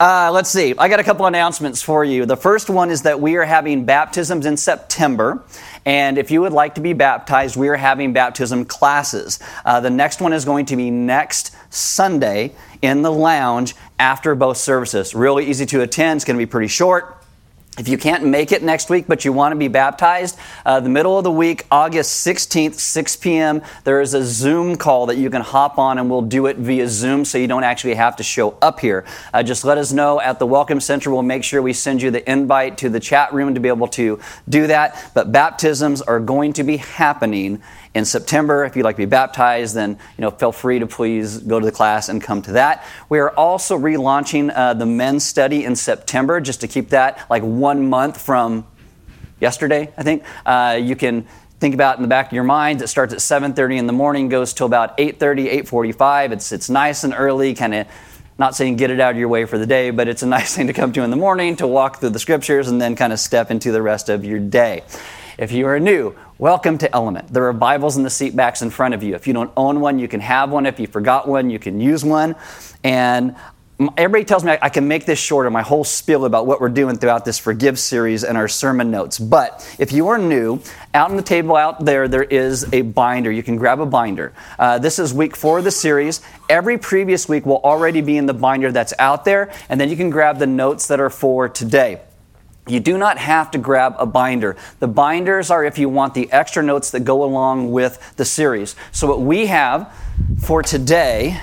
Let's see. I got a couple announcements for you. The first one is that we are having baptisms in September. And if you would like to be baptized, we are having baptism classes. The next one is going to be next Sunday in the lounge after both services. Really easy to attend. It's going to be pretty short. If you can't make it next week, but you want to be baptized, the middle of the week, August 16th, 6 p.m., there is a Zoom call that you can hop on, and we'll do it via Zoom so you don't actually have to show up here. Just let us know at the Welcome Center. We'll make sure we send you the invite to the chat room to be able to do that. But baptisms are going to be happening in September. If you'd like to be baptized, then feel free to please go to the class and come to that. We are also relaunching the men's study in September, just to keep that like 1 month from yesterday, I think. You can think about in the back of your mind. It starts at 7:30 in the morning, goes till about 8:30, 8:45. It's nice and early, kind of. Not saying get it out of your way for the day, but it's a nice thing to come to in the morning to walk through the scriptures and then kind of step into the rest of your day. If you are new, welcome to Element. There are Bibles in the seatbacks in front of you. If you don't own one, you can have one. If you forgot one, you can use one. And everybody tells me I can make this shorter, my whole spiel about what we're doing throughout this Forgive series and our sermon notes. But if you are new, out on the table out there, there is a binder. You can grab a binder. This is week 4 of the series. Every previous week will already be in the binder that's out there, and then you can grab the notes that are for today. You do not have to grab a binder. The binders are if you want the extra notes that go along with the series. So what we have for today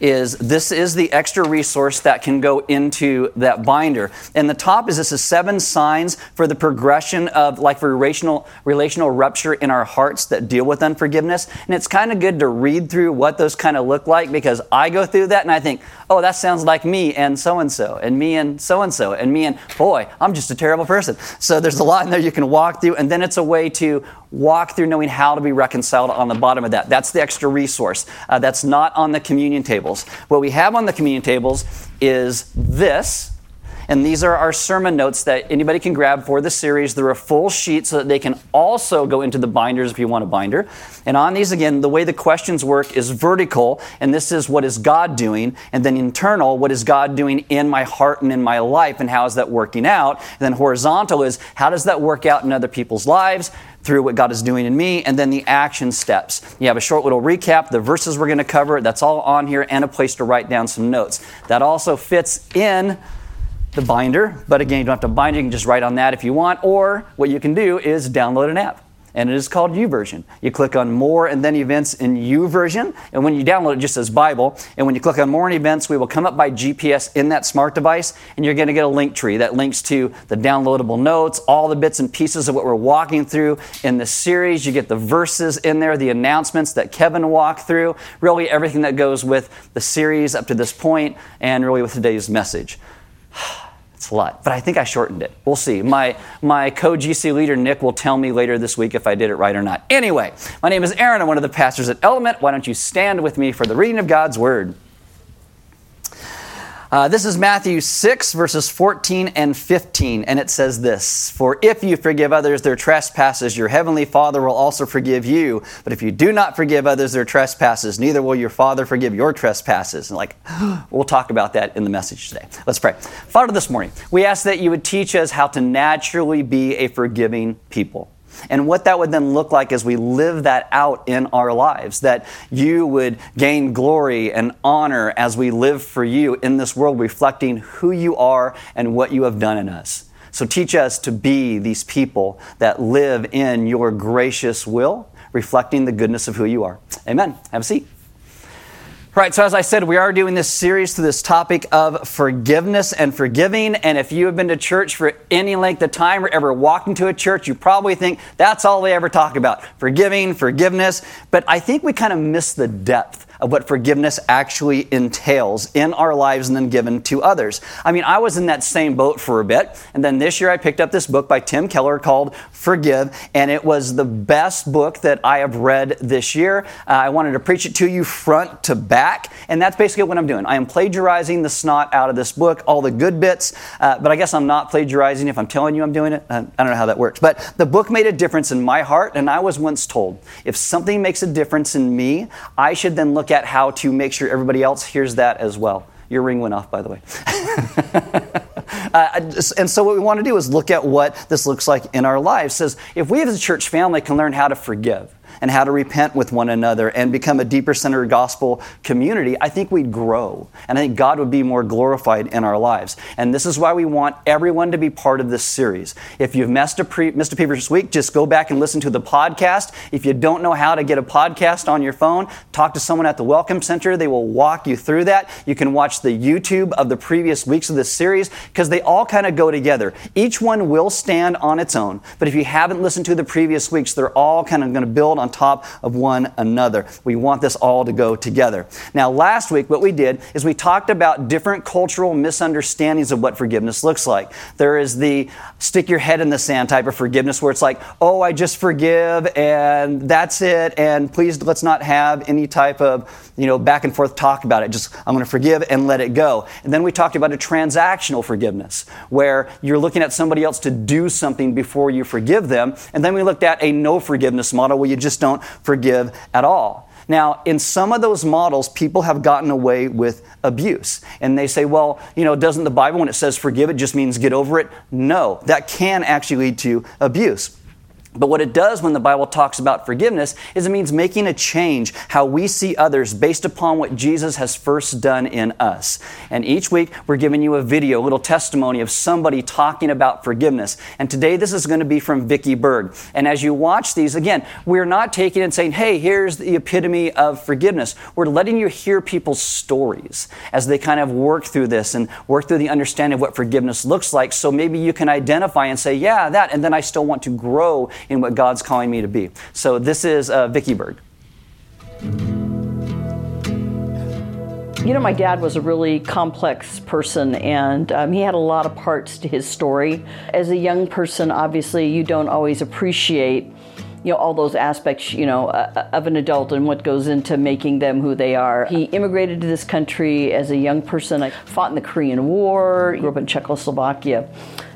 is this is the extra resource that can go into that binder. And the top is this is 7 signs for the progression of relational rupture in our hearts that deal with unforgiveness. And it's kind of good to read through what those kind of look like, because I go through that and I think, oh, that sounds like me and so-and-so and me and, boy, I'm just a terrible person. So there's a lot in there you can walk through, and then it's a way to walk through knowing how to be reconciled on the bottom of that. That's the extra resource. That's not on the communion tables. What we have on the communion tables is this, and these are our sermon notes that anybody can grab for the series. They're a full sheet so that they can also go into the binders if you want a binder. And on these, again, the way the questions work is vertical, and this is what is God doing, and then internal, what is God doing in my heart and in my life, and how is that working out? And then horizontal is how does that work out in other people's lives through what God is doing in me, and then the action steps. You have a short little recap, the verses we're going to cover, that's all on here, and a place to write down some notes. That also fits in the binder, but again, you don't have to bind it. You can just write on that if you want, or what you can do is download an app, and it is called YouVersion. You click on More and then Events in YouVersion, and when you download it, it just says Bible, and when you click on More and Events, we will come up by GPS in that smart device, and you're going to get a link tree that links to the downloadable notes, all the bits and pieces of what we're walking through in the series. You get the verses in there, the announcements that Kevin walked through, really everything that goes with the series up to this point, and really with today's message. It's a lot, but I think I shortened it. We'll see. My co-GC leader, Nick, will tell me later this week if I did it right or not. Anyway, my name is Aaron. I'm one of the pastors at Element. Why don't you stand with me for the reading of God's Word? This is Matthew 6, verses 14 and 15, and it says this, "For if you forgive others their trespasses, your heavenly Father will also forgive you. But if you do not forgive others their trespasses, neither will your Father forgive your trespasses." And we'll talk about that in the message today. Let's pray. Father, this morning, we ask that you would teach us how to naturally be a forgiving people, and what that would then look like as we live that out in our lives, that you would gain glory and honor as we live for you in this world, reflecting who you are and what you have done in us. So teach us to be these people that live in your gracious will, reflecting the goodness of who you are. Amen. Have a seat. Right, so as I said, we are doing this series through this topic of forgiveness and forgiving, and if you have been to church for any length of time or ever walked into a church, you probably think that's all they ever talk about, forgiving, forgiveness, but I think we kind of miss the depth of what forgiveness actually entails in our lives and then given to others. I mean, I was in that same boat for a bit, and then this year I picked up this book by Tim Keller called Forgive, and it was the best book that I have read this year. I wanted to preach it to you front to back. And that's basically what I'm doing. I am plagiarizing the snot out of this book, all the good bits, but I guess I'm not plagiarizing if I'm telling you I'm doing it. I don't know how that works. But the book made a difference in my heart, and I was once told, if something makes a difference in me, I should then look at how to make sure everybody else hears that as well. Your ring went off, by the way. And so what we want to do is look at what this looks like in our lives. It says, if we as a church family can learn how to forgive and how to repent with one another and become a deeper-centered gospel community, I think we'd grow. And I think God would be more glorified in our lives. And this is why we want everyone to be part of this series. If you've missed a previous week, just go back and listen to the podcast. If you don't know how to get a podcast on your phone, talk to someone at the Welcome Center. They will walk you through that. You can watch the YouTube of the previous weeks of this series because they all kind of go together. Each one will stand on its own. But if you haven't listened to the previous weeks, they're all kind of going to build on top of one another. We want this all to go together. Now, last week, what we did is we talked about different cultural misunderstandings of what forgiveness looks like. There is the stick your head in the sand type of forgiveness where it's like, oh, I just forgive and that's it. And please, let's not have any type of, back and forth talk about it. Just, I'm going to forgive and let it go. And then we talked about a transactional forgiveness where you're looking at somebody else to do something before you forgive them. And then we looked at a no forgiveness model where you just don't forgive at all. Now, in some of those models, people have gotten away with abuse. And they say, well, doesn't the Bible, when it says forgive, it just means get over it? No, that can actually lead to abuse. But what it does when the Bible talks about forgiveness is it means making a change how we see others based upon what Jesus has first done in us. And each week, we're giving you a video, a little testimony of somebody talking about forgiveness. And today, this is going to be from Vicki Berg. And as you watch these, again, we're not taking it and saying, hey, here's the epitome of forgiveness. We're letting you hear people's stories as they kind of work through this and work through the understanding of what forgiveness looks like. So maybe you can identify and say, yeah, that, and then I still want to grow in what God's calling me to be. So this is Vicki Berg. My dad was a really complex person, and he had a lot of parts to his story. As a young person, obviously, you don't always appreciate all those aspects, of an adult and what goes into making them who they are. He immigrated to this country as a young person. I fought in the Korean War, grew up in Czechoslovakia.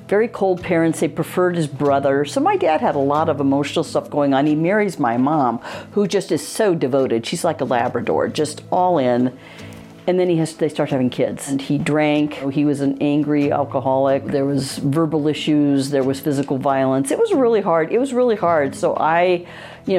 Very cold parents, they preferred his brother. So my dad had a lot of emotional stuff going on. He marries my mom, who just is so devoted. She's like a Labrador, just all in. And then they start having kids. And he drank. He was an angry alcoholic. There was verbal issues. There was physical violence. It was really hard. So I,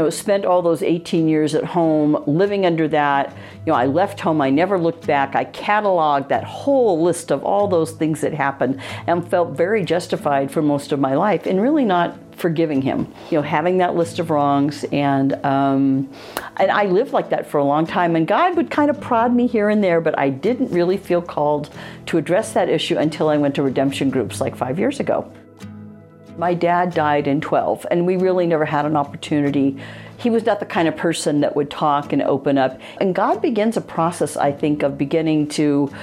spent all those 18 years at home living under that. I left home. I never looked back. I cataloged that whole list of all those things that happened and felt very justified for most of my life and really not forgiving him. Having that list of wrongs. And I lived like that for a long time. And God would kind of prod me here and there, but I didn't really feel called to address that issue until I went to redemption groups like 5 years ago. My dad died in 2012, and we really never had an opportunity. He was not the kind of person that would talk and open up. And God begins a process, I think, of beginning to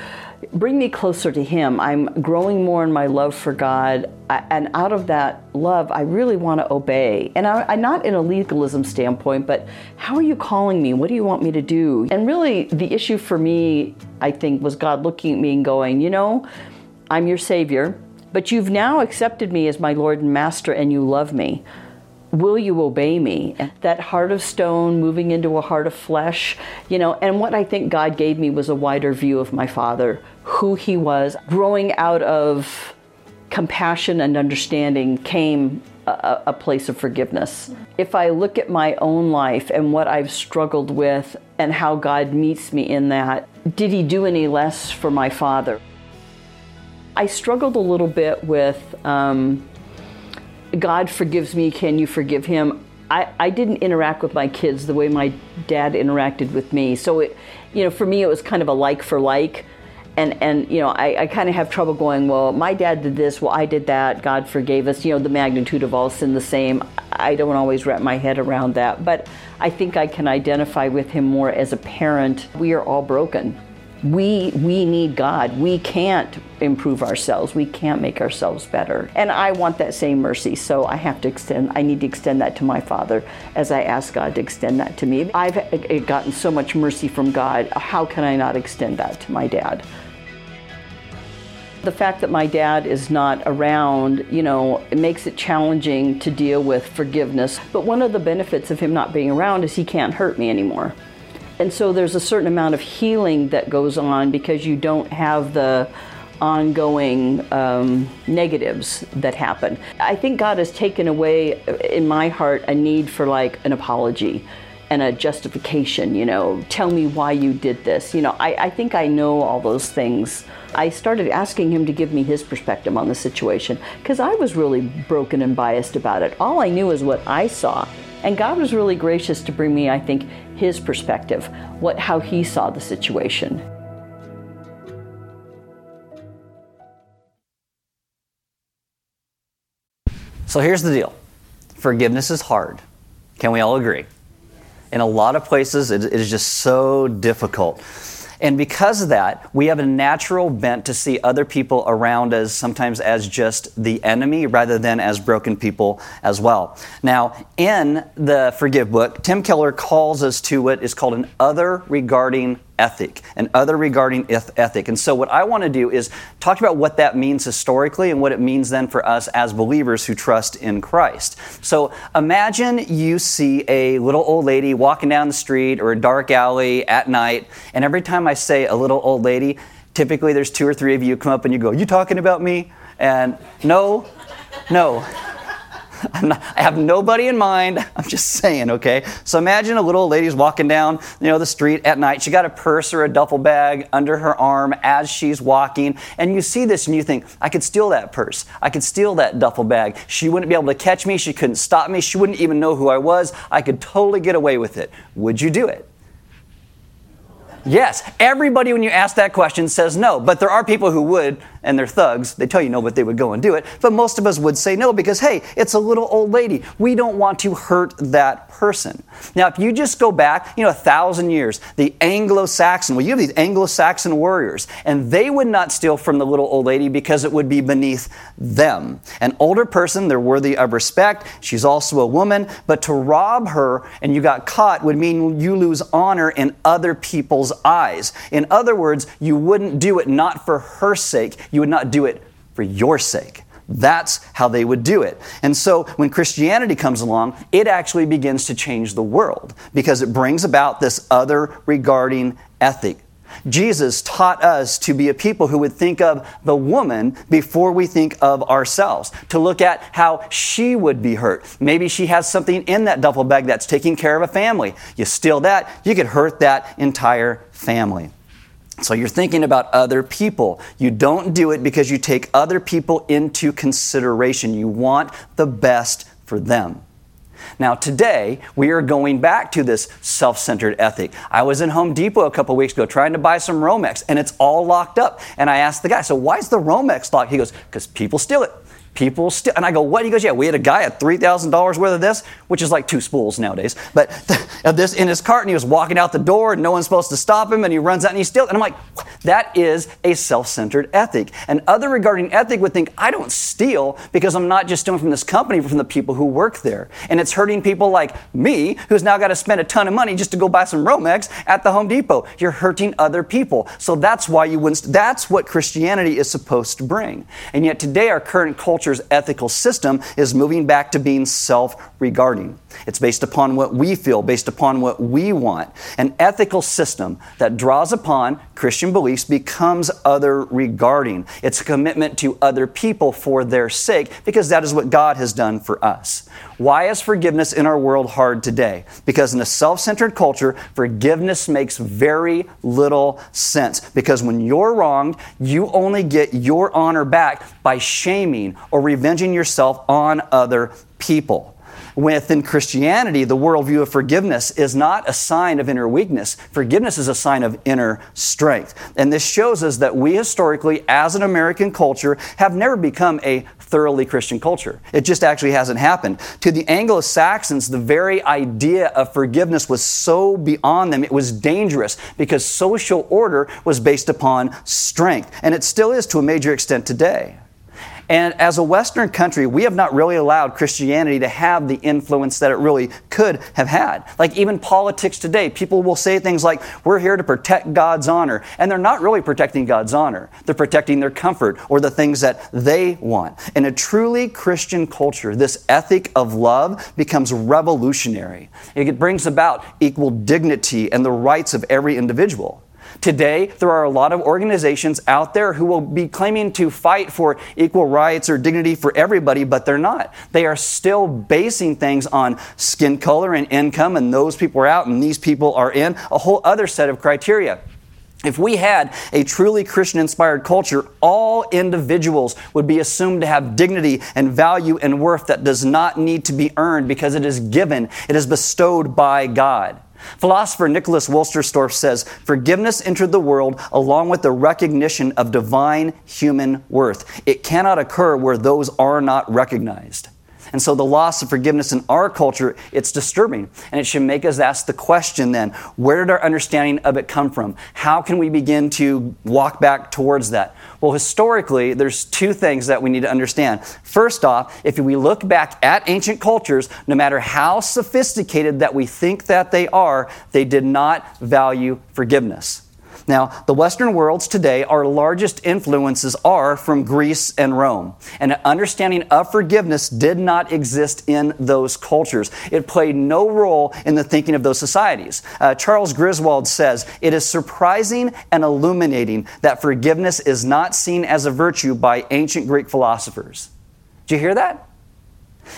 bring me closer to Him. I'm growing more in my love for God, and out of that love, I really want to obey. And I'm not in a legalism standpoint, but how are you calling me? What do you want me to do? And really, the issue for me, I think, was God looking at me and going, I'm your Savior, but you've now accepted me as my Lord and Master, and you love me. Will you obey me? That heart of stone moving into a heart of flesh, and what I think God gave me was a wider view of my Father, who He was. Growing out of compassion and understanding came a place of forgiveness. If I look at my own life and what I've struggled with and how God meets me in that, did He do any less for my Father? I struggled a little bit with God forgives me, can you forgive Him? I didn't interact with my kids the way my dad interacted with me. So, for me, it was kind of a like for like. And I kind of have trouble going, well, my dad did this, well, I did that, God forgave us. The magnitude of all sin the same. I don't always wrap my head around that. But I think I can identify with him more as a parent. We are all broken. We need God. We can't improve ourselves. We can't make ourselves better. And I want that same mercy, so I need to extend that to my Father as I ask God to extend that to me. I've gotten so much mercy from God. How can I not extend that to my dad? The fact that my dad is not around, it makes it challenging to deal with forgiveness. But one of the benefits of him not being around is he can't hurt me anymore. And so there's a certain amount of healing that goes on because you don't have the ongoing negatives that happen. I think God has taken away, in my heart, a need for like an apology and a justification, you know, tell me why you did this. You know, I think I know all those things. I started asking him to give me his perspective on the situation because I was really broken and biased about it. All I knew is what I saw. And God was really gracious to bring me, I think, his perspective, how he saw the situation. So here's the deal. Forgiveness is hard. Can we all agree? In a lot of places, it is just so difficult. And because of that, we have a natural bent to see other people around us sometimes as just the enemy rather than as broken people as well. Now, in the Forgive book, Tim Keller calls us to what is called an other-regarding ethic, And so what I want to do is talk about what that means historically and what it means then for us as believers who trust in Christ. So imagine you see a little old lady walking down the street or a dark alley at night, and every time I say a little old lady, typically there's two or three of you come up and you go, "You talking about me?" And no. I have nobody in mind. I'm just saying, okay? So imagine a little lady's walking down, the street at night. She got a purse or a duffel bag under her arm as she's walking. And you see this and you think, I could steal that purse. I could steal that duffel bag. She wouldn't be able to catch me. She couldn't stop me. She wouldn't even know who I was. I could totally get away with it. Would you do it? Yes. Everybody, when you ask that question, says no. But there are people who would, and they're thugs. They tell you no, but they would go and do it. But most of us would say no because, hey, it's a little old lady. We don't want to hurt that person. Now, if you just go back, 1,000 years, the Anglo-Saxon, you have these Anglo-Saxon warriors, and they would not steal from the little old lady because it would be beneath them. An older person, they're worthy of respect. She's also a woman. But to rob her and you got caught would mean you lose honor in other people's eyes. In other words, you wouldn't do it not for her sake. You would not do it for your sake. That's how they would do it. And so when Christianity comes along, it actually begins to change the world because it brings about this other-regarding ethic. Jesus taught us to be a people who would think of the woman before we think of ourselves, to look at how she would be hurt. Maybe she has something in that duffel bag that's taking care of a family. You steal that, you could hurt that entire family. So you're thinking about other people. You don't do it because you take other people into consideration. You want the best for them. Now, today, we are going back to this self-centered ethic. I was in Home Depot a couple weeks ago trying to buy some Romex, and it's all locked up. And I asked the guy, so why is the Romex locked? He goes, because people steal it. And I go, what? He goes, yeah, we had a guy at $3,000 worth of this, which is like two spools nowadays, but of this in his cart, and he was walking out the door, and no one's supposed to stop him, and he runs out and he steals. And I'm like, what? That is a self-centered ethic. An other-regarding ethic would think, I don't steal because I'm not just stealing from this company, but from the people who work there. And it's hurting people like me, who's now got to spend a ton of money just to go buy some Romex at the Home Depot. You're hurting other people. So that's why you wouldn't. That's what Christianity is supposed to bring. And yet today, our current culture's ethical system is moving back to being self-regarding. It's based upon what we feel, based upon what we want. An ethical system that draws upon Christian beliefs becomes other-regarding. It's a commitment to other people for their sake because that is what God has done for us. Why is forgiveness in our world hard today? Because in a self-centered culture, forgiveness makes very little sense. Because when you're wronged, you only get your honor back by shaming or revenging yourself on other people. Within Christianity, the worldview of forgiveness is not a sign of inner weakness. Forgiveness is a sign of inner strength. And this shows us that we historically, as an American culture, have never become a thoroughly Christian culture. It just actually hasn't happened. To the Anglo-Saxons, the very idea of forgiveness was so beyond them. It was dangerous because social order was based upon strength. And it still is to a major extent today. And as a Western country, we have not really allowed Christianity to have the influence that it really could have had. Like even politics today, people will say things like, we're here to protect God's honor. And they're not really protecting God's honor. They're protecting their comfort or the things that they want. In a truly Christian culture, this ethic of love becomes revolutionary. It brings about equal dignity and the rights of every individual. Today, there are a lot of organizations out there who will be claiming to fight for equal rights or dignity for everybody, but they're not. They are still basing things on skin color and income, and those people are out and these people are in, a whole other set of criteria. If we had a truly Christian-inspired culture, all individuals would be assumed to have dignity and value and worth that does not need to be earned because it is given, it is bestowed by God. Philosopher Nicholas Wolterstorff says, forgiveness entered the world along with the recognition of divine human worth. It cannot occur where those are not recognized. And so the loss of forgiveness in our culture, it's disturbing. And it should make us ask the question then, where did our understanding of it come from? How can we begin to walk back towards that? Well, historically, there's two things that we need to understand. First off, if we look back at ancient cultures, no matter how sophisticated that we think that they are, they did not value forgiveness. Now, the Western worlds today, our largest influences are from Greece and Rome. And an understanding of forgiveness did not exist in those cultures. It played no role in the thinking of those societies. Charles Griswold says, it is surprising and illuminating that forgiveness is not seen as a virtue by ancient Greek philosophers. Do you hear that?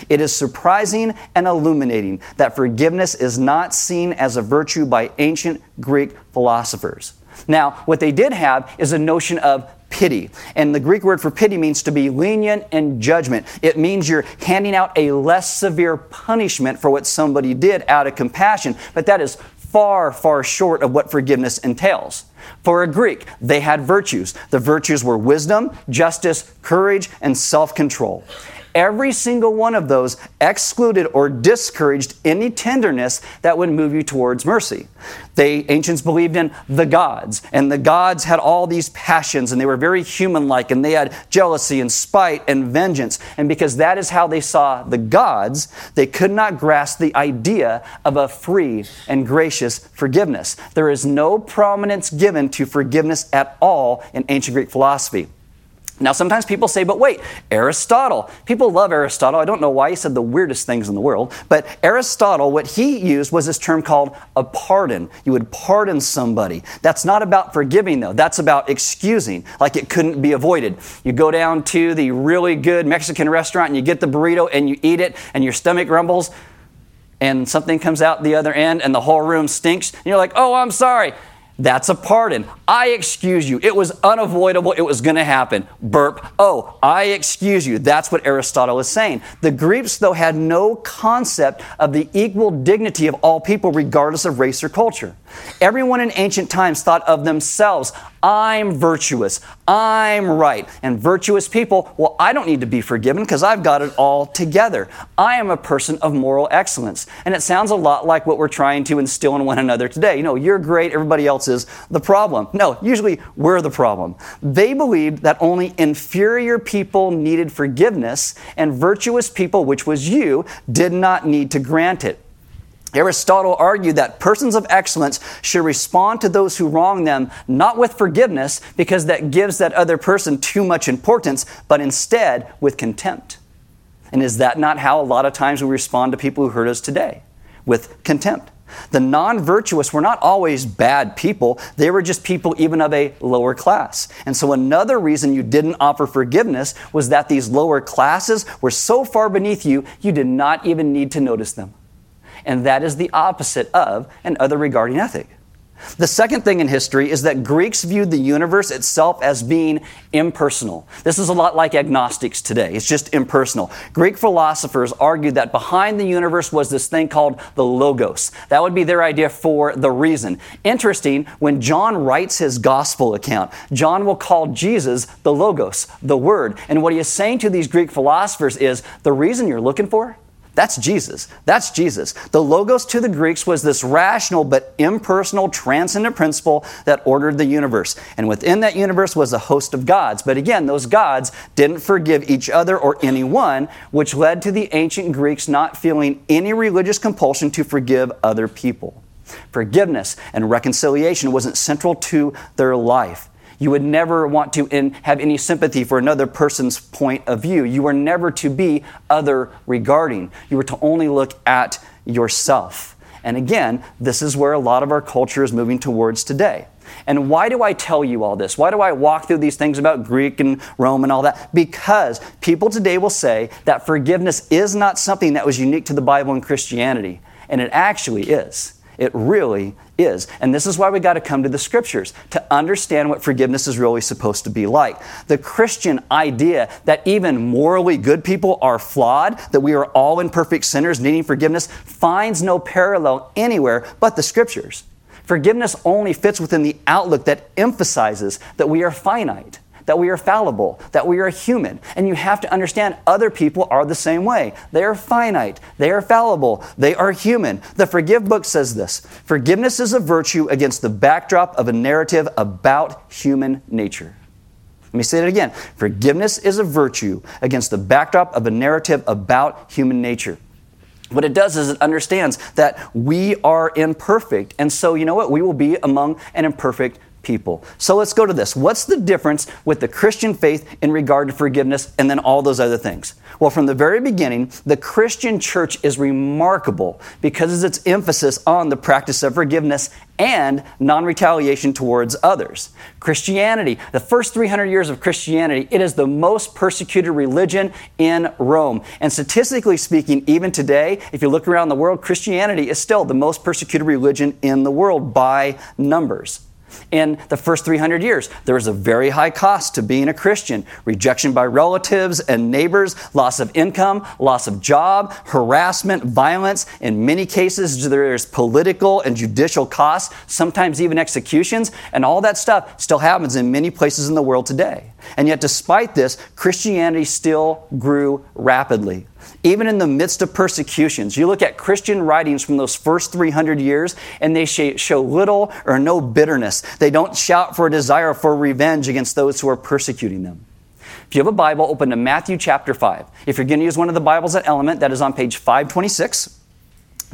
It is surprising and illuminating that forgiveness is not seen as a virtue by ancient Greek philosophers. Now, what they did have is a notion of pity. And the Greek word for pity means to be lenient in judgment. It means you're handing out a less severe punishment for what somebody did out of compassion. But that is far, far short of what forgiveness entails. For a Greek, they had virtues. The virtues were wisdom, justice, courage, and self-control. Every single one of those excluded or discouraged any tenderness that would move you towards mercy. The ancients believed in the gods, and the gods had all these passions, and they were very human-like, and they had jealousy and spite and vengeance. And because that is how they saw the gods, they could not grasp the idea of a free and gracious forgiveness. There is no prominence given to forgiveness at all in ancient Greek philosophy. Now, sometimes people say, but wait, Aristotle. People love Aristotle. I don't know why he said the weirdest things in the world. But Aristotle, what he used was this term called a pardon. You would pardon somebody. That's not about forgiving, though. That's about excusing, like it couldn't be avoided. You go down to the really good Mexican restaurant, and you get the burrito, and you eat it, and your stomach rumbles, and something comes out the other end, and the whole room stinks. And you're like, oh, I'm sorry. That's a pardon. I excuse you. It was unavoidable. It was going to happen. Burp. Oh, I excuse you. That's what Aristotle is saying. The Greeks, though, had no concept of the equal dignity of all people, regardless of race or culture. Everyone in ancient times thought of themselves, I'm virtuous. I'm right. And virtuous people, well, I don't need to be forgiven because I've got it all together. I am a person of moral excellence. And it sounds a lot like what we're trying to instill in one another today. You know, you're great. Everybody else is the problem. No, usually we're the problem. They believed that only inferior people needed forgiveness and virtuous people, which was you, did not need to grant it. Aristotle argued that persons of excellence should respond to those who wrong them, not with forgiveness, because that gives that other person too much importance, but instead with contempt. And is that not how a lot of times we respond to people who hurt us today? With contempt. The non-virtuous were not always bad people. They were just people even of a lower class. And so another reason you didn't offer forgiveness was that these lower classes were so far beneath you, you did not even need to notice them. And that is the opposite of an other-regarding ethic. The second thing in history is that Greeks viewed the universe itself as being impersonal. This is a lot like agnostics today. It's just impersonal. Greek philosophers argued that behind the universe was this thing called the logos. That would be their idea for the reason. Interesting, when John writes his gospel account, John will call Jesus the logos, the word. And what he is saying to these Greek philosophers is, the reason you're looking for, That's Jesus. That's Jesus. The Logos to the Greeks was this rational but impersonal transcendent principle that ordered the universe. And within that universe was a host of gods. But again, those gods didn't forgive each other or anyone, which led to the ancient Greeks not feeling any religious compulsion to forgive other people. Forgiveness and reconciliation wasn't central to their life. You would never want to have any sympathy for another person's point of view. You were never to be other regarding. You were to only look at yourself. And again, this is where a lot of our culture is moving towards today. And why do I tell you all this? Why do I walk through these things about Greek and Rome and all that? Because people today will say that forgiveness is not something that was unique to the Bible and Christianity. And it actually is. It really is. And this is why we got to come to the Scriptures to understand what forgiveness is really supposed to be like. The Christian idea that even morally good people are flawed, that we are all imperfect sinners needing forgiveness, finds no parallel anywhere but the Scriptures. Forgiveness only fits within the outlook that emphasizes that we are finite, that we are fallible, that we are human. And you have to understand other people are the same way. They are finite. They are fallible. They are human. The Forgive book says this: forgiveness is a virtue against the backdrop of a narrative about human nature. Let me say that again. Forgiveness is a virtue against the backdrop of a narrative about human nature. What it does is it understands that we are imperfect. And so, you know what? We will be among an imperfect people. So let's go to this. What's the difference with the Christian faith in regard to forgiveness and then all those other things? Well, from the very beginning, the Christian church is remarkable because of its emphasis on the practice of forgiveness and non-retaliation towards others. Christianity, the first 300 years of Christianity, it is the most persecuted religion in Rome. And statistically speaking, even today, if you look around the world, Christianity is still the most persecuted religion in the world by numbers. In the first 300 years, there was a very high cost to being a Christian. Rejection by relatives and neighbors, loss of income, loss of job, harassment, violence. In many cases, there's political and judicial costs, sometimes even executions, and all that stuff still happens in many places in the world today. And yet, despite this, Christianity still grew rapidly. Even in the midst of persecutions, you look at Christian writings from those first 300 years, and they show little or no bitterness. They don't shout for a desire for revenge against those who are persecuting them. If you have a Bible, open to Matthew chapter 5. If you're going to use one of the Bibles at Element, that is on page 526.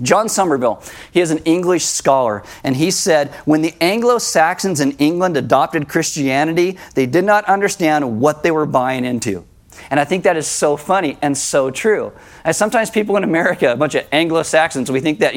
John Somerville, he is an English scholar, and he said, when the Anglo-Saxons in England adopted Christianity, they did not understand what they were buying into. And I think that is so funny and so true. And sometimes people in America, a bunch of Anglo-Saxons, we think that,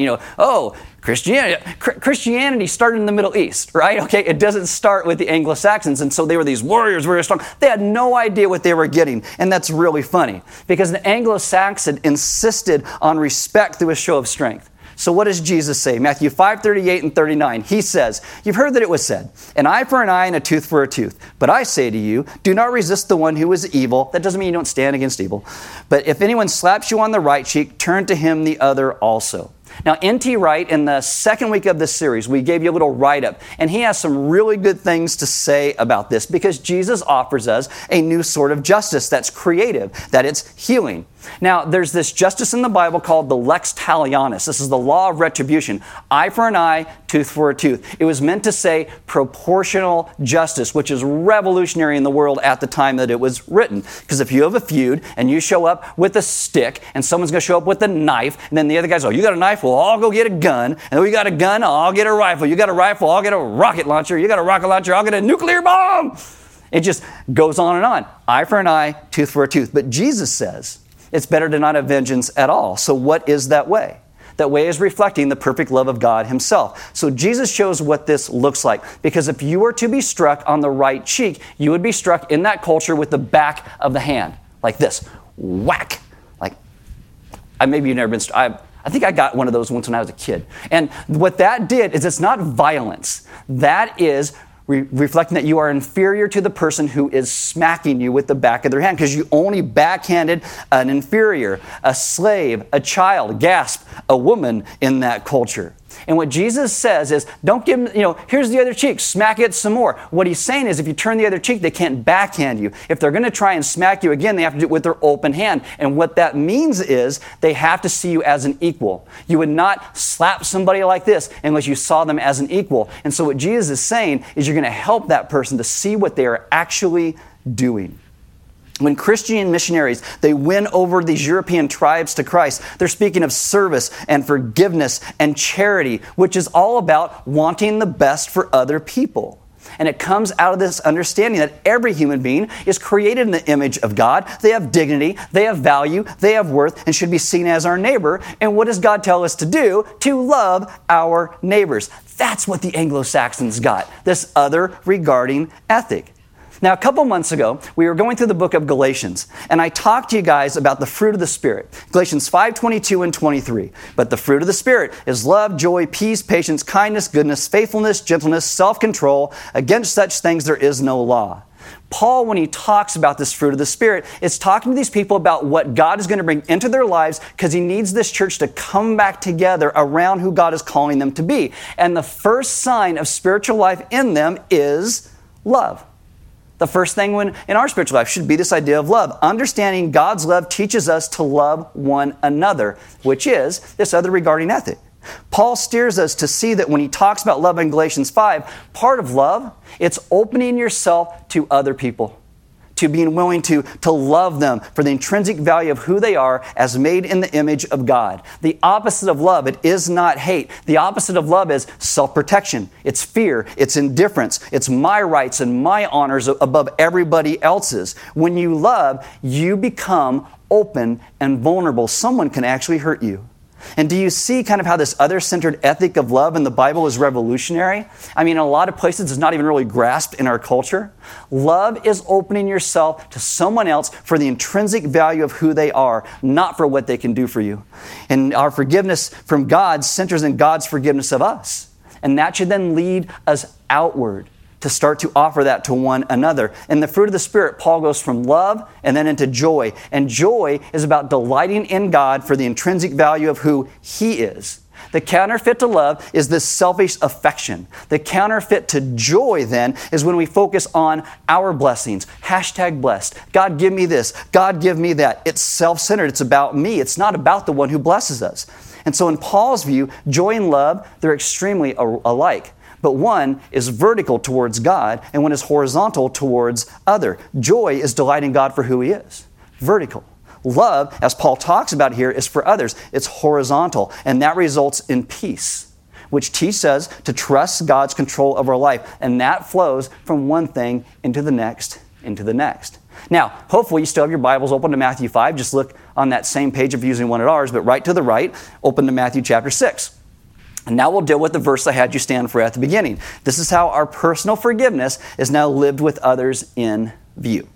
Christianity started in the Middle East, right? Okay, it doesn't start with the Anglo-Saxons. And so they were these warriors, very strong. They had no idea what they were getting. And that's really funny because the Anglo-Saxon insisted on respect through a show of strength. So what does Jesus say? Matthew 5:38 and 39. He says, you've heard that it was said, an eye for an eye and a tooth for a tooth. But I say to you, do not resist the one who is evil. That doesn't mean you don't stand against evil. But if anyone slaps you on the right cheek, turn to him the other also. Now, N.T. Wright, in the second week of this series, we gave you a little write-up, and he has some really good things to say about this because Jesus offers us a new sort of justice that's creative, that it's healing. Now, there's this justice in the Bible called the lex talionis. This is the law of retribution. Eye for an eye, tooth for a tooth. It was meant to say proportional justice, which is revolutionary in the world at the time that it was written. Because if you have a feud and you show up with a stick and someone's going to show up with a knife, and then the other guy's, oh, you got a knife? Well, I'll go get a gun. And we got a gun? I'll get a rifle. You got a rifle? I'll get a rocket launcher. You got a rocket launcher? I'll get a nuclear bomb. It just goes on and on. Eye for an eye, tooth for a tooth. But Jesus says, it's better to not have vengeance at all. So what is that way? That way is reflecting the perfect love of God himself. So Jesus shows what this looks like. Because if you were to be struck on the right cheek, you would be struck in that culture with the back of the hand. Like this. Whack. Like, maybe you've never been struck. I think I got one of those once when I was a kid. And what that did is it's not violence. That is reflecting that you are inferior to the person who is smacking you with the back of their hand because you only backhanded an inferior, a slave, a child, gasp, a woman in that culture. And what Jesus says is, don't give them, here's the other cheek, smack it some more. What he's saying is, if you turn the other cheek, they can't backhand you. If they're going to try and smack you again, they have to do it with their open hand. And what that means is they have to see you as an equal. You would not slap somebody like this unless you saw them as an equal. And so what Jesus is saying is you're going to help that person to see what they are actually doing. When Christian missionaries, they win over these European tribes to Christ, they're speaking of service and forgiveness and charity, which is all about wanting the best for other people. And it comes out of this understanding that every human being is created in the image of God. They have dignity, they have value, they have worth, and should be seen as our neighbor. And what does God tell us to do? To love our neighbors. That's what the Anglo-Saxons got, this other regarding ethic. Now, a couple months ago, we were going through the book of Galatians, and I talked to you guys about the fruit of the Spirit, Galatians 5:22 and 23. But the fruit of the Spirit is love, joy, peace, patience, kindness, goodness, faithfulness, gentleness, self-control. Against such things there is no law. Paul, when he talks about this fruit of the Spirit, is talking to these people about what God is going to bring into their lives because he needs this church to come back together around who God is calling them to be. And the first sign of spiritual life in them is love. The first thing in our spiritual life should be this idea of love. Understanding God's love teaches us to love one another, which is this other regarding ethic. Paul steers us to see that when he talks about love in Galatians 5, part of love, it's opening yourself to other people, to being willing to love them for the intrinsic value of who they are as made in the image of God. The opposite of love, it is not hate. The opposite of love is self-protection. It's fear. It's indifference. It's my rights and my honors above everybody else's. When you love, you become open and vulnerable. Someone can actually hurt you. And do you see kind of how this other-centered ethic of love in the Bible is revolutionary? I mean, in a lot of places, it's not even really grasped in our culture. Love is opening yourself to someone else for the intrinsic value of who they are, not for what they can do for you. And our forgiveness from God centers in God's forgiveness of us. And that should then lead us outward to start to offer that to one another. And the fruit of the Spirit, Paul goes from love and then into joy. And joy is about delighting in God for the intrinsic value of who He is. The counterfeit to love is this selfish affection. The counterfeit to joy, then, is when we focus on our blessings. #blessed. God, give me this. God, give me that. It's self-centered. It's about me. It's not about the one who blesses us. And so in Paul's view, joy and love, they're extremely alike. But one is vertical towards God, and one is horizontal towards other. Joy is delighting God for who He is. Vertical. Love, as Paul talks about here, is for others. It's horizontal, and that results in peace, which teaches us to trust God's control of our life. And that flows from one thing into the next, into the next. Now, hopefully you still have your Bibles open to Matthew 5. Just look on that same page if you're using one of ours, but right to the right, open to Matthew chapter 6. And now we'll deal with the verse I had you stand for at the beginning. This is how our personal forgiveness is now lived with others in view.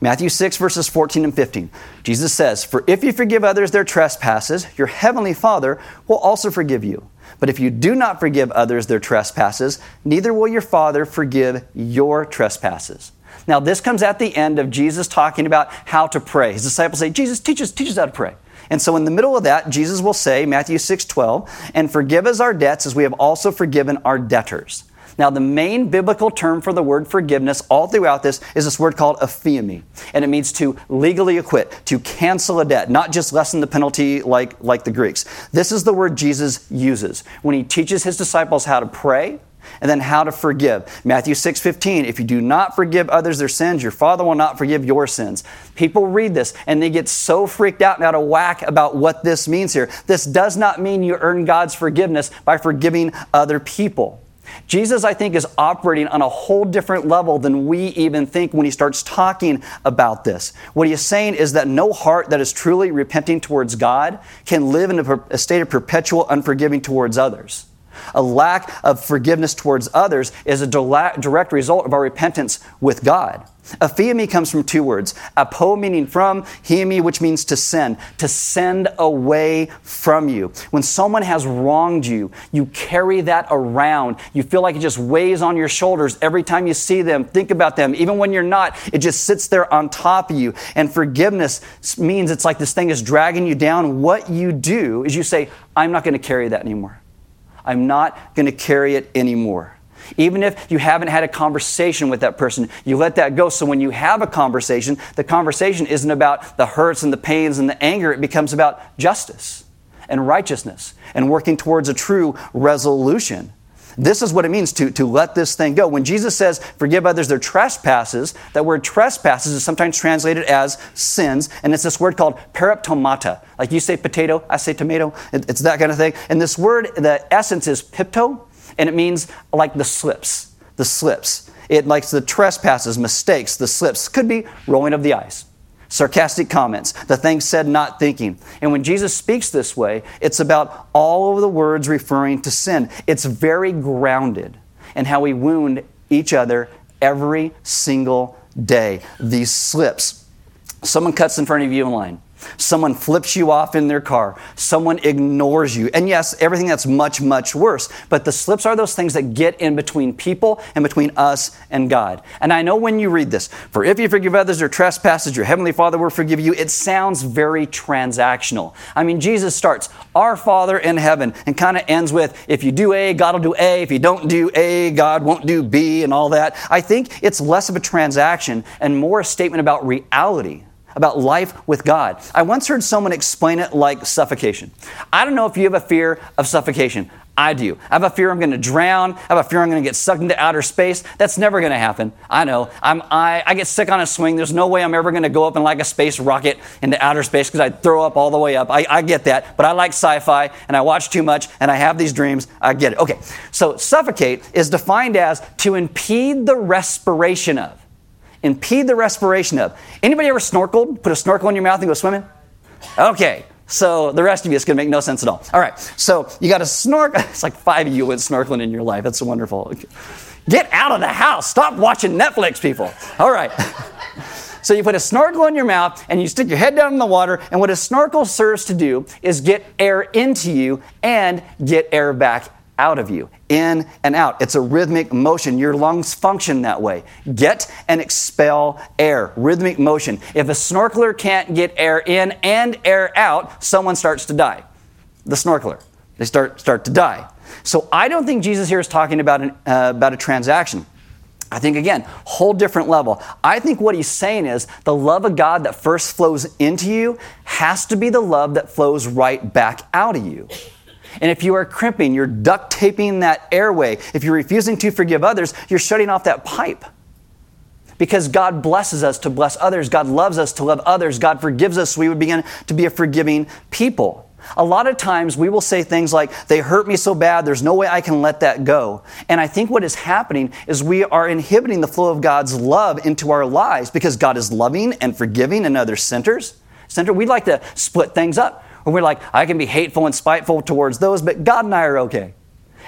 Matthew 6, verses 14 and 15. Jesus says, "For if you forgive others their trespasses, your heavenly Father will also forgive you. But if you do not forgive others their trespasses, neither will your Father forgive your trespasses." Now this comes at the end of Jesus talking about how to pray. His disciples say, "Jesus, teach us how to pray." And so in the middle of that, Jesus will say, Matthew 6:12, "And forgive us our debts as we have also forgiven our debtors." Now, the main biblical term for the word forgiveness all throughout this is this word called epheime. And it means to legally acquit, to cancel a debt, not just lessen the penalty like the Greeks. This is the word Jesus uses when he teaches his disciples how to pray and then how to forgive. Matthew 6:15, "If you do not forgive others their sins, your Father will not forgive your sins." People read this and they get so freaked out and out of whack about what this means here. This does not mean you earn God's forgiveness by forgiving other people. Jesus, I think, is operating on a whole different level than we even think when he starts talking about this. What he is saying is that no heart that is truly repenting towards God can live in a state of perpetual unforgiving towards others. A lack of forgiveness towards others is a direct result of our repentance with God. Epheime comes from two words, apo meaning from, hemi which means to send away from you. When someone has wronged you, you carry that around. You feel like it just weighs on your shoulders every time you see them, think about them. Even when you're not, it just sits there on top of you. And forgiveness means it's like this thing is dragging you down. What you do is you say, "I'm not going to carry that anymore. I'm not going to carry it anymore. Even if you haven't had a conversation with that person, you let that go. So when you have a conversation, the conversation isn't about the hurts and the pains and the anger. It becomes about justice and righteousness and working towards a true resolution. This is what it means to let this thing go. When Jesus says, forgive others their trespasses, that word trespasses is sometimes translated as sins. And it's this word called periptomata. Like you say potato, I say tomato. It's that kind of thing. And this word, the essence is pipto. And it means like the slips, the slips. It likes the trespasses, mistakes, the slips. Could be rolling of the eyes, sarcastic comments, the things said not thinking. And when Jesus speaks this way, it's about all of the words referring to sin. It's very grounded in how we wound each other every single day. These slips. Someone cuts in front of you in line. Someone flips you off in their car. Someone ignores you. And yes, everything that's much, much worse. But the slips are those things that get in between people and between us and God. And I know when you read this, for if you forgive others their trespasses, your heavenly Father will forgive you. It sounds very transactional. I mean, Jesus starts, our Father in heaven, and kind of ends with, if you do A, God will do A. If you don't do A, God won't do B, and all that. I think it's less of a transaction and more a statement about reality, about life with God. I once heard someone explain it like suffocation. I don't know if you have a fear of suffocation. I do. I have a fear I'm going to drown. I have a fear I'm going to get sucked into outer space. That's never going to happen. I know. I get sick on a swing. There's no way I'm ever going to go up in like a space rocket into outer space because I'd throw up all the way up. I get that. But I like sci-fi and I watch too much and I have these dreams. I get it. Okay. So suffocate is defined as to impede the respiration of. Impede the respiration of. Anybody ever snorkeled? Put a snorkel in your mouth and go swimming? Okay, so the rest of you, it's going to make no sense at all. All right, so you got to snorkel. It's like 5 of you went snorkeling in your life. That's wonderful. Get out of the house. Stop watching Netflix, people. All right. So you put a snorkel in your mouth and you stick your head down in the water. And what a snorkel serves to do is get air into you and get air back out of you, in and out. It's a rhythmic motion. Your lungs function that way. Get and expel air. Rhythmic motion. If a snorkeler can't get air in and air out, someone starts to die. The snorkeler. They start to die. So I don't think Jesus here is talking about a transaction. I think, again, whole different level. I think what he's saying is the love of God that first flows into you has to be the love that flows right back out of you. And if you are crimping, you're duct taping that airway. If you're refusing to forgive others, you're shutting off that pipe. Because God blesses us to bless others. God loves us to love others. God forgives us so we would begin to be a forgiving people. A lot of times we will say things like, they hurt me so bad, there's no way I can let that go. And I think what is happening is we are inhibiting the flow of God's love into our lives because God is loving and forgiving and other sinners. We'd like to split things up. Or we're like, I can be hateful and spiteful towards those, but God and I are okay.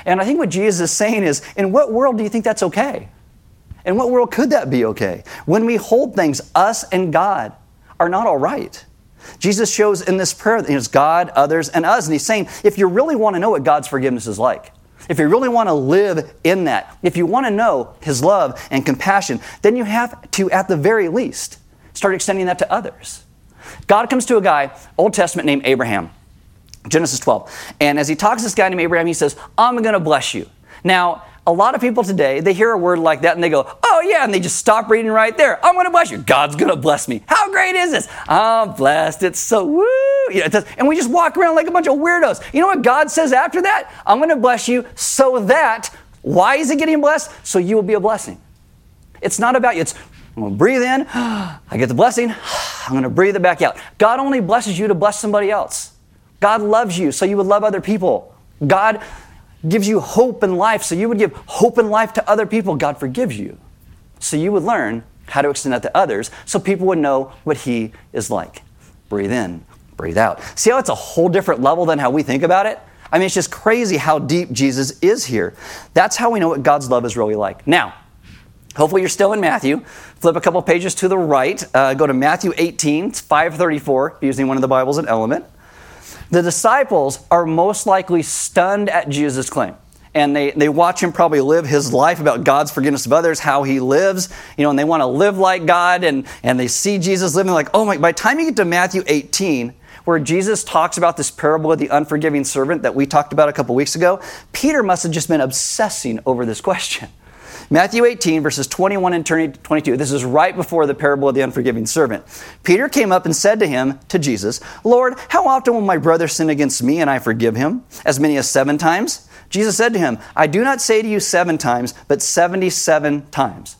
And I think what Jesus is saying is, in what world do you think that's okay? In what world could that be okay? When we hold things, us and God are not all right. Jesus shows in this prayer that it's God, others, and us. And he's saying, if you really want to know what God's forgiveness is like, if you really want to live in that, if you want to know his love and compassion, then you have to, at the very least, start extending that to others. God comes to a guy, Old Testament, named Abraham, Genesis 12. And as he talks to this guy named Abraham, he says, I'm going to bless you. Now, a lot of people today, they hear a word like that and they go, oh yeah, and they just stop reading right there. I'm going to bless you. God's going to bless me. How great is this? I'm blessed. It's so woo. You know, and we just walk around like a bunch of weirdos. You know what God says after that? I'm going to bless you so that, why is it getting blessed? So you will be a blessing. It's not about you. It's, I'm going to breathe in. I get the blessing. I'm going to breathe it back out. God only blesses you to bless somebody else. God loves you so you would love other people. God gives you hope and life so you would give hope and life to other people. God forgives you so you would learn how to extend that to others so people would know what he is like. Breathe in, breathe out. See how it's a whole different level than how we think about it? I mean, it's just crazy how deep Jesus is here. That's how we know what God's love is really like. Now, hopefully you're still in Matthew. Flip a couple pages to the right. Go to Matthew 18, it's 5:34, using one of the Bibles in Element. The disciples are most likely stunned at Jesus' claim. And they watch him probably live his life about God's forgiveness of others, how he lives, you know, and they want to live like God. And they see Jesus living like, oh my, by the time you get to Matthew 18, where Jesus talks about this parable of the unforgiving servant that we talked about a couple weeks ago, Peter must have just been obsessing over this question. Matthew 18, verses 21 and 22. This is right before the parable of the unforgiving servant. Peter came up and said to him, to Jesus, "Lord, how often will my brother sin against me and I forgive him? As many as 7 times? Jesus said to him, "I do not say to you 7 times, but 77 times.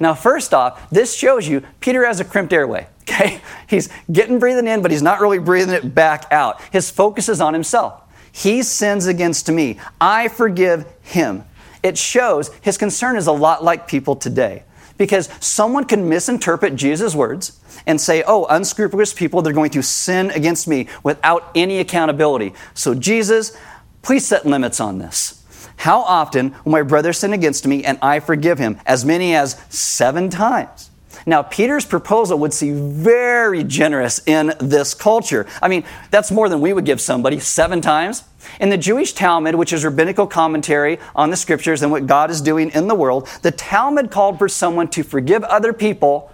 Now, first off, this shows you Peter has a crimped airway, okay? He's breathing in, but he's not really breathing it back out. His focus is on himself. He sins against me. I forgive him. It shows his concern is a lot like people today, because someone can misinterpret Jesus' words and say, "Oh, unscrupulous people, they're going to sin against me," without any accountability. So Jesus, please set limits on this. How often will my brother sin against me and I forgive him? As many as 7 times. Now, Peter's proposal would seem very generous in this culture. I mean, that's more than we would give somebody, 7 times. In the Jewish Talmud, which is rabbinical commentary on the scriptures and what God is doing in the world, the Talmud called for someone to forgive other people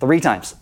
3 times.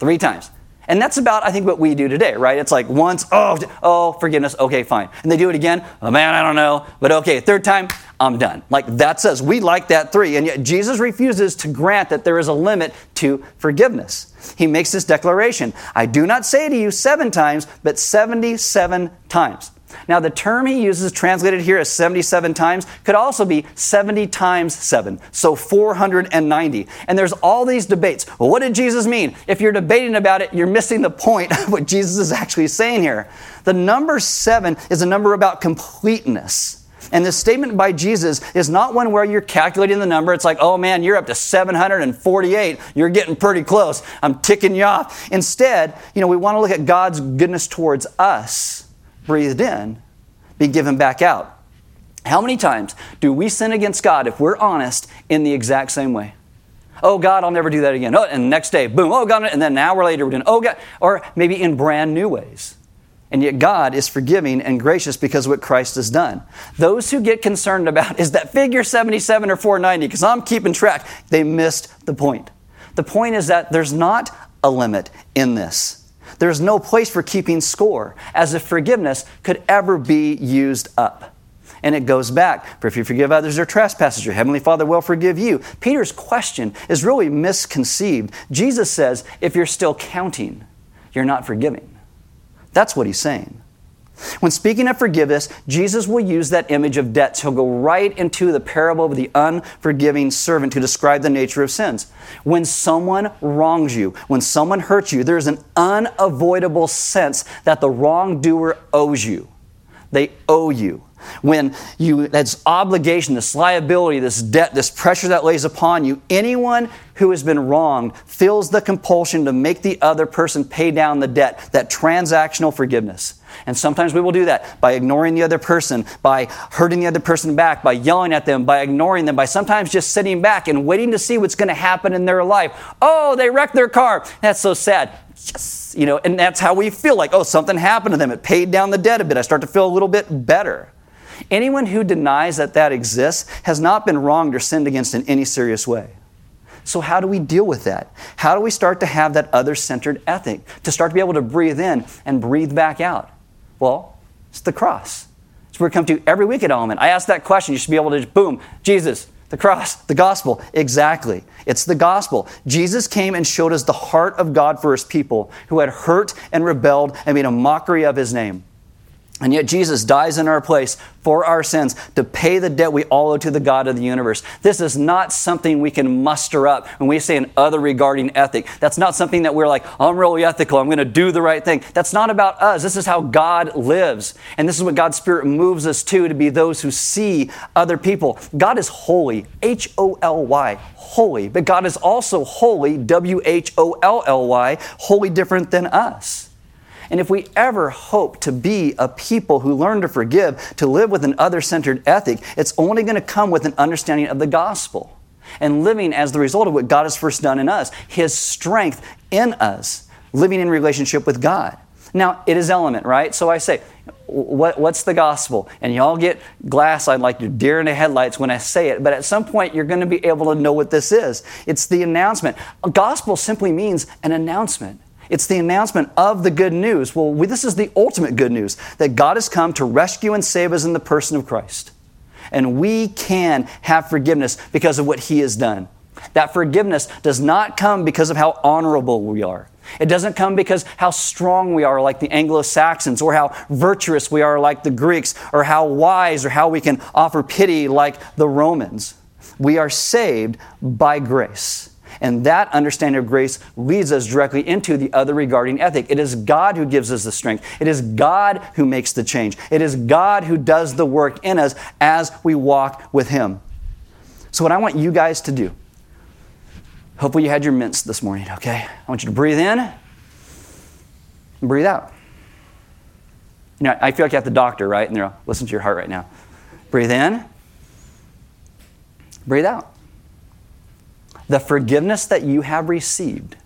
3 times. And that's about, I think, what we do today, right? It's like once, oh, forgiveness, okay, fine. And they do it again, oh man, I don't know, but okay, 3rd time, I'm done. Like, that's us. We like that 3. And yet Jesus refuses to grant that there is a limit to forgiveness. He makes this declaration, "I do not say to you 7 times, but 77 times. Now, the term he uses, translated here as 77 times, could also be 70 times 7, so 490. And there's all these debates. Well, what did Jesus mean? If you're debating about it, you're missing the point of what Jesus is actually saying here. The number 7 is a number about completeness. And this statement by Jesus is not one where you're calculating the number. It's like, oh man, you're up to 748. You're getting pretty close. I'm ticking you off. Instead, we want to look at God's goodness towards us. Breathed in, be given back out. How many times do we sin against God, if we're honest, in the exact same way? Oh, God, I'll never do that again. Oh, and the next day, boom, oh, God, and then an hour later, we're doing, oh, God, or maybe in brand new ways. And yet God is forgiving and gracious because of what Christ has done. Those who get concerned about, is that figure 77 or 490, because I'm keeping track, they missed the point. The point is that there's not a limit in this. There's no place for keeping score, as if forgiveness could ever be used up. And it goes back, for if you forgive others their trespasses, your heavenly Father will forgive you. Peter's question is really misconceived. Jesus says, if you're still counting, you're not forgiving. That's what he's saying. When speaking of forgiveness, Jesus will use that image of debts. He'll go right into the parable of the unforgiving servant to describe the nature of sins. When someone wrongs you, when someone hurts you, there's an unavoidable sense that the wrongdoer owes you. They owe you. When you, that's obligation, this liability, this debt, this pressure that lays upon you, anyone who has been wronged feels the compulsion to make the other person pay down the debt, that transactional forgiveness. And sometimes we will do that by ignoring the other person, by hurting the other person back, by yelling at them, by ignoring them, by sometimes just sitting back and waiting to see what's going to happen in their life. Oh, they wrecked their car. That's so sad. Yes. And that's how we feel like, oh, something happened to them. It paid down the debt a bit. I start to feel a little bit better. Anyone who denies that that exists has not been wronged or sinned against in any serious way. So how do we deal with that? How do we start to have that other-centered ethic, to start to be able to breathe in and breathe back out? Well, it's the cross. It's where we come to every week at Element. I ask that question. You should be able to just, boom, Jesus, the cross, the gospel. Exactly. It's the gospel. Jesus came and showed us the heart of God for his people who had hurt and rebelled and made a mockery of his name. And yet Jesus dies in our place for our sins to pay the debt we all owe to the God of the universe. This is not something we can muster up when we say an other regarding ethic. That's not something that we're like, I'm really ethical, I'm going to do the right thing. That's not about us. This is how God lives. And this is what God's Spirit moves us to be those who see other people. God is holy, H-O-L-Y, holy. But God is also holy, W-H-O-L-L-Y, holy different than us. And if we ever hope to be a people who learn to forgive, to live with an other-centered ethic, it's only going to come with an understanding of the gospel and living as the result of what God has first done in us, his strength in us, living in relationship with God. Now, it is Element, right? So I say, what's the gospel? And y'all get glass-eyed like you're deer in the headlights when I say it, but at some point, you're going to be able to know what this is. It's the announcement. A gospel simply means an announcement. It's the announcement of the good news. Well, this is the ultimate good news, that God has come to rescue and save us in the person of Christ. And we can have forgiveness because of what He has done. That forgiveness does not come because of how honorable we are. It doesn't come because how strong we are like the Anglo-Saxons, or how virtuous we are like the Greeks, or how wise, or how we can offer pity like the Romans. We are saved by grace. And that understanding of grace leads us directly into the other regarding ethic. It is God who gives us the strength. It is God who makes the change. It is God who does the work in us as we walk with Him. So what I want you guys to do, hopefully you had your mints this morning, okay? I want you to breathe in and breathe out. You know, I feel like you're at the doctor, right? And they're like, listen to your heart right now. Breathe in, breathe out. The forgiveness that you have received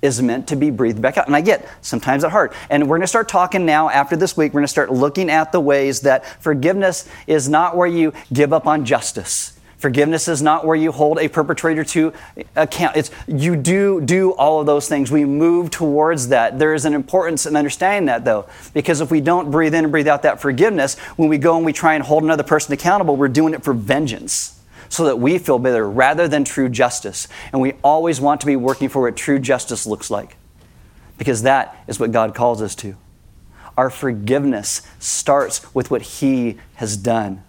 is meant to be breathed back out. And I get sometimes it's hard. And we're going to start talking now after this week. We're going to start looking at the ways that forgiveness is not where you give up on justice. Forgiveness is not where you hold a perpetrator to account. It's you do all of those things. We move towards that. There is an importance in understanding that, though, because if we don't breathe in and breathe out that forgiveness, when we go and we try and hold another person accountable, we're doing it for vengeance, so that we feel better rather than true justice. And we always want to be working for what true justice looks like, because that is what God calls us to. Our forgiveness starts with what He has done.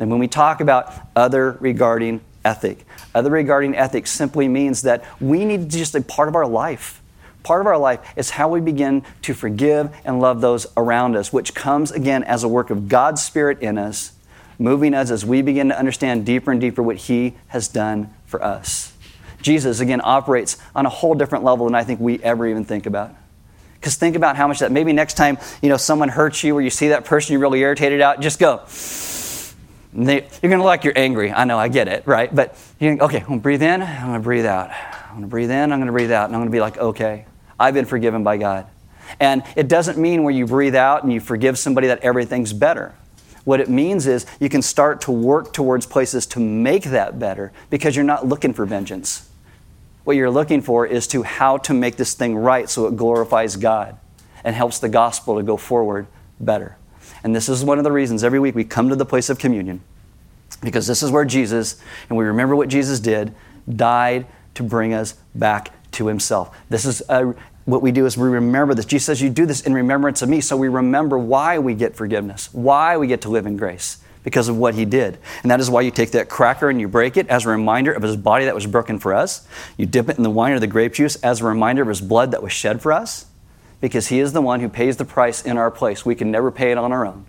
And when we talk about other regarding ethic, other regarding ethic simply means that we need to just be part of our life. Part of our life is how we begin to forgive and love those around us, which comes again as a work of God's Spirit in us, moving us as we begin to understand deeper and deeper what He has done for us. Jesus, again, operates on a whole different level than I think we ever even think about. Because think about how much that, maybe next time, you know, someone hurts you or you see that person you're really irritated out, just go. And you're going to look like you're angry. I know, I get it, right? But, okay, I'm going to breathe in, I'm going to breathe out. I'm going to breathe in, I'm going to breathe out. And I'm going to be like, okay, I've been forgiven by God. And it doesn't mean when you breathe out and you forgive somebody that everything's better. What it means is you can start to work towards places to make that better, because you're not looking for vengeance. What you're looking for is to how to make this thing right so it glorifies God and helps the gospel to go forward better. And this is one of the reasons every week we come to the place of communion, because this is where Jesus, and we remember what Jesus did, died to bring us back to Himself. This is what we do is we remember this. Jesus says, you do this in remembrance of me. So we remember why we get forgiveness, why we get to live in grace, because of what He did. And that is why you take that cracker and you break it as a reminder of His body that was broken for us. You dip it in the wine or the grape juice as a reminder of His blood that was shed for us, because He is the one who pays the price in our place. We can never pay it on our own.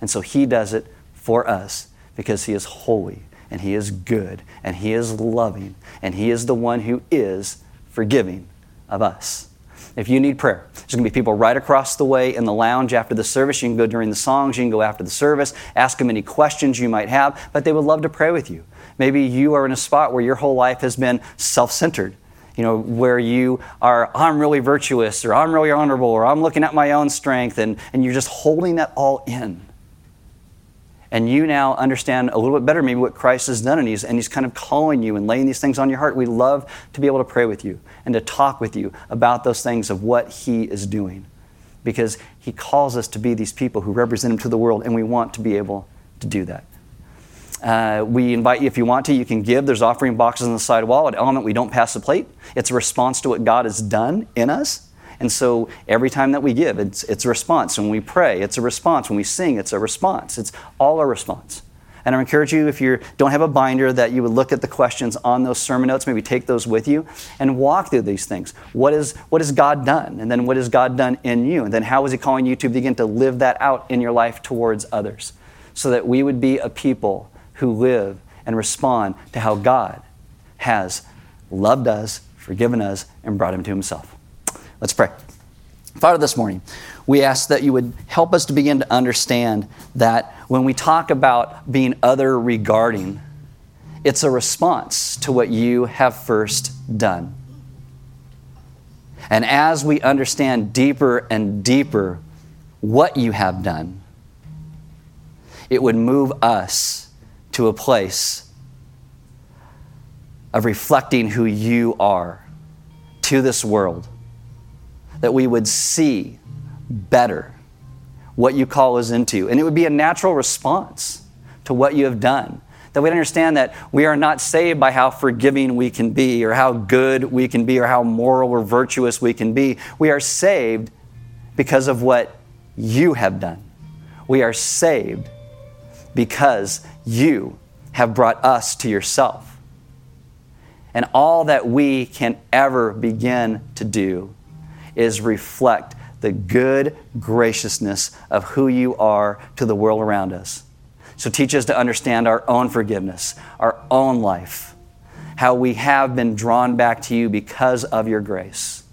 And so He does it for us, because He is holy and He is good and He is loving and He is the one who is forgiving of us. If you need prayer, there's going to be people right across the way in the lounge after the service. You can go during the songs. You can go after the service. Ask them any questions you might have, but they would love to pray with you. Maybe you are in a spot where your whole life has been self-centered, you know, where you are, I'm really virtuous, or I'm really honorable, or I'm looking at my own strength, and you're just holding that all in. And you now understand a little bit better maybe what Christ has done, and he's kind of calling you and laying these things on your heart. We love to be able to pray with you and to talk with you about those things of what He is doing, because He calls us to be these people who represent Him to the world, and we want to be able to do that. We invite you, if you want to, you can give. There's offering boxes on the side wall. At Element, we don't pass the plate. It's a response to what God has done in us. And so every time that we give, it's a response. When we pray, it's a response. When we sing, it's a response. It's all a response. And I encourage you, if you don't have a binder, that you would look at the questions on those sermon notes, maybe take those with you, and walk through these things. What has God done? And then what has God done in you? And then how is He calling you to begin to live that out in your life towards others, so that we would be a people who live and respond to how God has loved us, forgiven us, and brought Him to Himself. Let's pray. Father, this morning, we ask that you would help us to begin to understand that when we talk about being other regarding, it's a response to what you have first done. And as we understand deeper and deeper what you have done, it would move us to a place of reflecting who you are to this world, that we would see better what you call us into. And it would be a natural response to what you have done. That we'd understand that we are not saved by how forgiving we can be or how good we can be or how moral or virtuous we can be. We are saved because of what you have done. We are saved because you have brought us to yourself. And all that we can ever begin to do is reflect the good graciousness of who you are to the world around us. So teach us to understand our own forgiveness, our own life, how we have been drawn back to you because of your grace.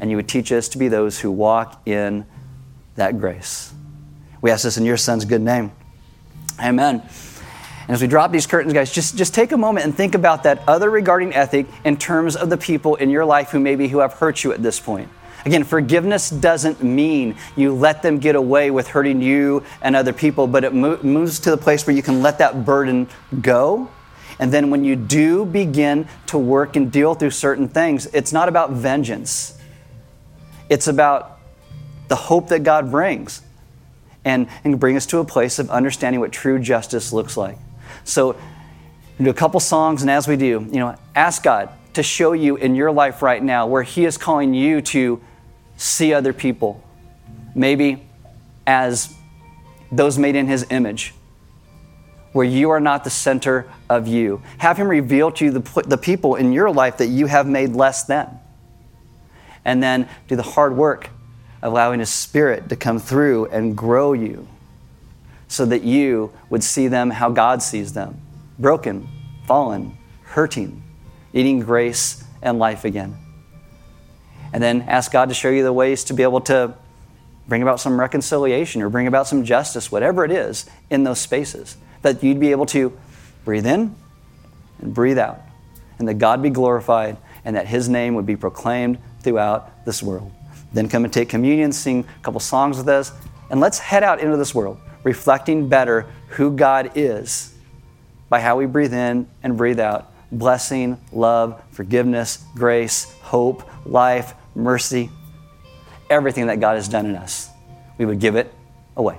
And you would teach us to be those who walk in that grace. We ask this in your Son's good name. Amen. And as we drop these curtains, guys, just take a moment and think about that other regarding ethic in terms of the people in your life who have hurt you at this point. Again, forgiveness doesn't mean you let them get away with hurting you and other people, but it moves to the place where you can let that burden go. And then when you do begin to work and deal through certain things, it's not about vengeance. It's about the hope that God brings and bring us to a place of understanding what true justice looks like. So we'll do a couple songs, and as we do, ask God to show you in your life right now where He is calling you to see other people, maybe as those made in His image, where you are not the center of you. Have Him reveal to you the people in your life that you have made less than. And then do the hard work of allowing His Spirit to come through and grow you so that you would see them how God sees them, broken, fallen, hurting, needing grace and life again. And then ask God to show you the ways to be able to bring about some reconciliation or bring about some justice, whatever it is, in those spaces, that you'd be able to breathe in and breathe out, and that God be glorified and that His name would be proclaimed throughout this world. Then come and take communion, sing a couple songs with us, and let's head out into this world, reflecting better who God is by how we breathe in and breathe out. Blessing, love, forgiveness, grace, hope, life, mercy, everything that God has done in us, we would give it away.